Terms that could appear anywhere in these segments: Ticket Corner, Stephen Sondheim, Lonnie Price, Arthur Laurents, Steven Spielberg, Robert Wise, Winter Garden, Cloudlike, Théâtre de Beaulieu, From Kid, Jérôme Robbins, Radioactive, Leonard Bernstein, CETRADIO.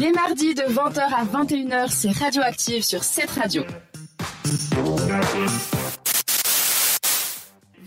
Les mardis de 20h à 21h, c'est Radioactive sur CETRADIO.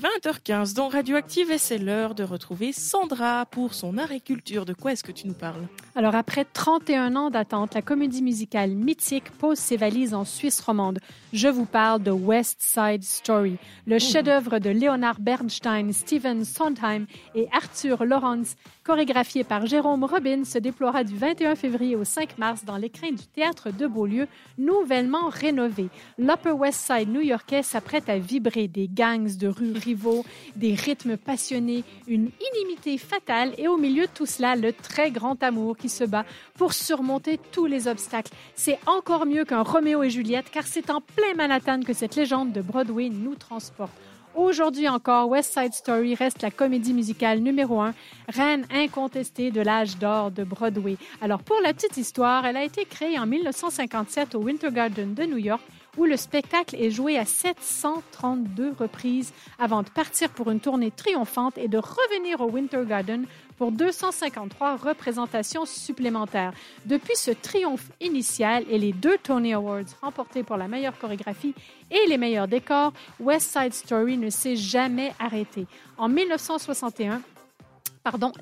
20h15 dans Radioactive et c'est l'heure de retrouver Sandra pour son art et culture. De quoi est-ce que tu nous parles? Alors après 31 ans d'attente, la comédie musicale mythique pose ses valises en Suisse romande. Je vous parle de West Side Story, le chef-d'œuvre de Leonard Bernstein, Stephen Sondheim et Arthur Laurents, chorégraphié par Jérôme Robbins, se déploiera du 21 février au 5 mars dans l'écrin du Théâtre de Beaulieu, nouvellement rénové. L'Upper West Side new-yorkais s'apprête à vibrer des gangs de rue rivaux, des rythmes passionnés, une inimité fatale et au milieu de tout cela, le très grand amour qui se bat pour surmonter tous les obstacles. C'est encore mieux qu'un Roméo et Juliette car c'est en plein Manhattan que cette légende de Broadway nous transporte. Aujourd'hui encore, West Side Story reste la comédie musicale numéro 1, reine incontestée de l'âge d'or de Broadway. Alors pour la petite histoire, elle a été créée en 1957 au Winter Garden de New York, où le spectacle est joué à 732 reprises avant de partir pour une tournée triomphante et de revenir au Winter Garden pour 253 représentations supplémentaires. Depuis ce triomphe initial et les 2 Tony Awards remportés pour la meilleure chorégraphie et les meilleurs décors, West Side Story ne s'est jamais arrêté. En 1961,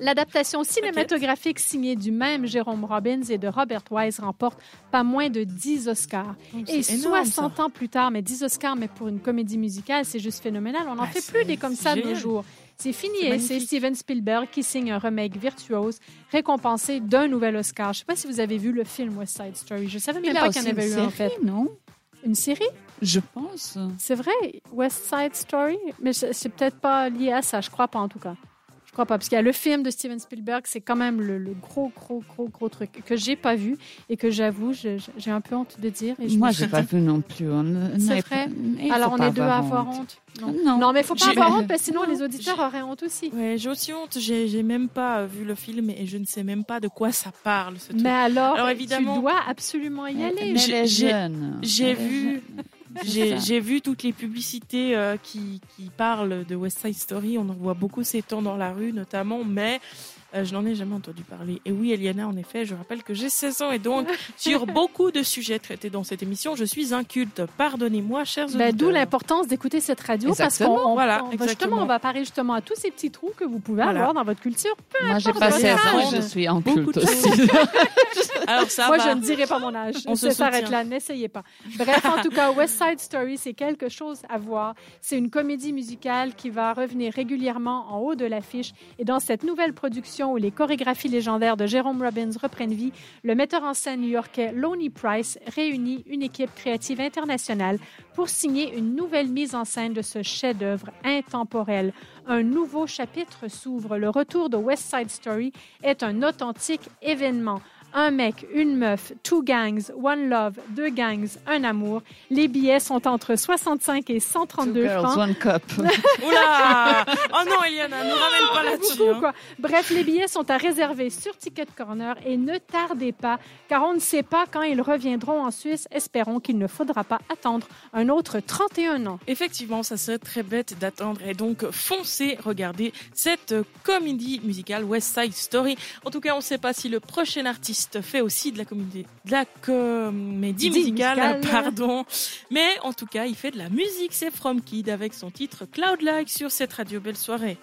l'adaptation cinématographique signée du même Jérôme Robbins et de Robert Wise remporte pas moins de 10 Oscars. Et 60 ans plus tard, mais 10 Oscars, mais pour une comédie musicale, c'est juste phénoménal. On n'en fait plus des comme ça de nos jours. C'est fini et c'est Steven Spielberg qui signe un remake virtuose récompensé d'un nouvel Oscar. Je ne sais pas si vous avez vu le film West Side Story. Je ne savais même pas qu'il y en avait eu en fait. Non? Une série? Je pense. C'est vrai, West Side Story, mais c'est peut-être pas lié à ça, je ne crois pas en tout cas. Je crois pas, parce qu'il y a le film de Steven Spielberg, c'est quand même le gros truc que j'ai pas vu et que j'avoue, j'ai un peu honte de dire. Et moi, j'ai pas vu non plus. C'est vrai. Alors, on est deux à avoir honte. Non, mais il faut pas avoir honte, parce que sinon les auditeurs auraient honte aussi. Oui, j'ai aussi honte. J'ai même pas vu le film et je ne sais même pas de quoi ça parle, ce truc. Mais alors évidemment, tu dois absolument y aller. J'ai vu toutes les publicités qui parlent de West Side Story. On en voit beaucoup ces temps dans la rue, notamment, mais je n'en ai jamais entendu parler. Et oui, Eliana, en effet, je rappelle que j'ai 16 ans et donc, sur beaucoup de sujets traités dans cette émission, je suis inculte. Pardonnez-moi, chers auditeurs. D'où l'importance d'écouter cette radio, exactement, parce qu'on on va parler justement à tous ces petits trous que vous pouvez avoir dans votre culture. Moi, j'ai pas 16 ans, je suis inculte aussi. Alors, ça Moi, je ne dirai pas mon âge. On s'arrête là, n'essayez pas. Bref, en tout cas, West Side Story, c'est quelque chose à voir. C'est une comédie musicale qui va revenir régulièrement en haut de l'affiche. Et dans cette nouvelle production où les chorégraphies légendaires de Jérôme Robbins reprennent vie, le metteur en scène new-yorkais Lonnie Price réunit une équipe créative internationale pour signer une nouvelle mise en scène de ce chef-d'œuvre intemporel. Un nouveau chapitre s'ouvre. Le retour de West Side Story est un authentique événement. Un mec, une meuf, 2 gangs, 1 love, 2 gangs, 1 amour. Les billets sont entre 65 et 132 francs. 2 girls, 1 cup. Oula! Oh non, Eliana, ne ramène pas là-dessus. Beaucoup, quoi. Bref, les billets sont à réserver sur Ticket Corner et ne tardez pas, car on ne sait pas quand ils reviendront en Suisse. Espérons qu'il ne faudra pas attendre un autre 31 ans. Effectivement, ça serait très bête d'attendre et donc foncez regarder cette comédie musicale West Side Story. En tout cas, on ne sait pas si le prochain artiste fait aussi de la comédie musicale. Mais en tout cas, il fait de la musique. C'est From Kid avec son titre Cloudlike sur cette radio. Belle soirée.